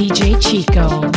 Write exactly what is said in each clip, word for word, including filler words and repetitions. D J Chico.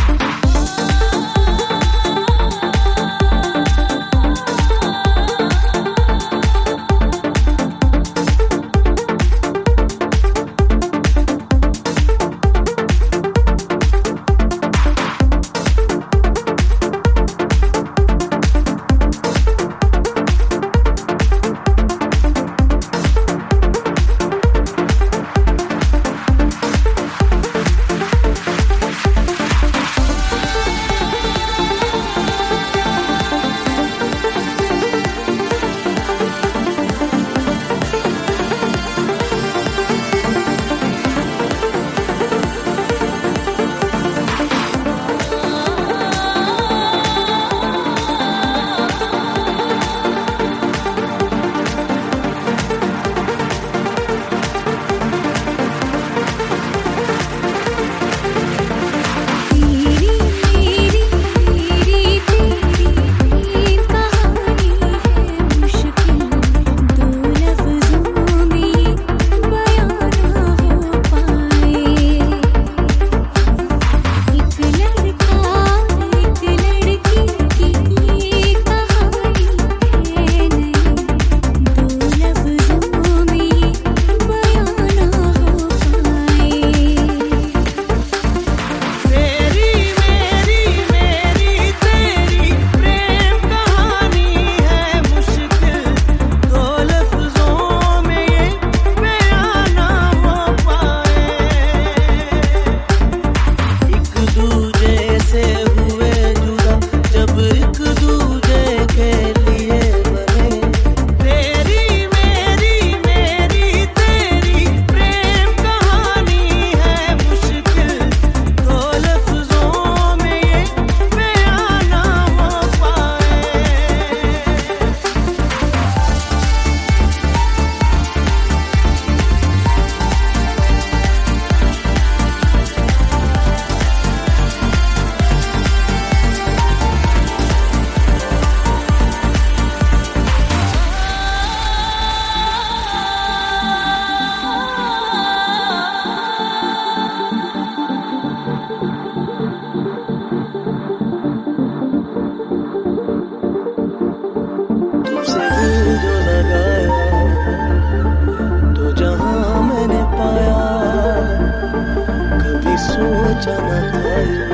Jana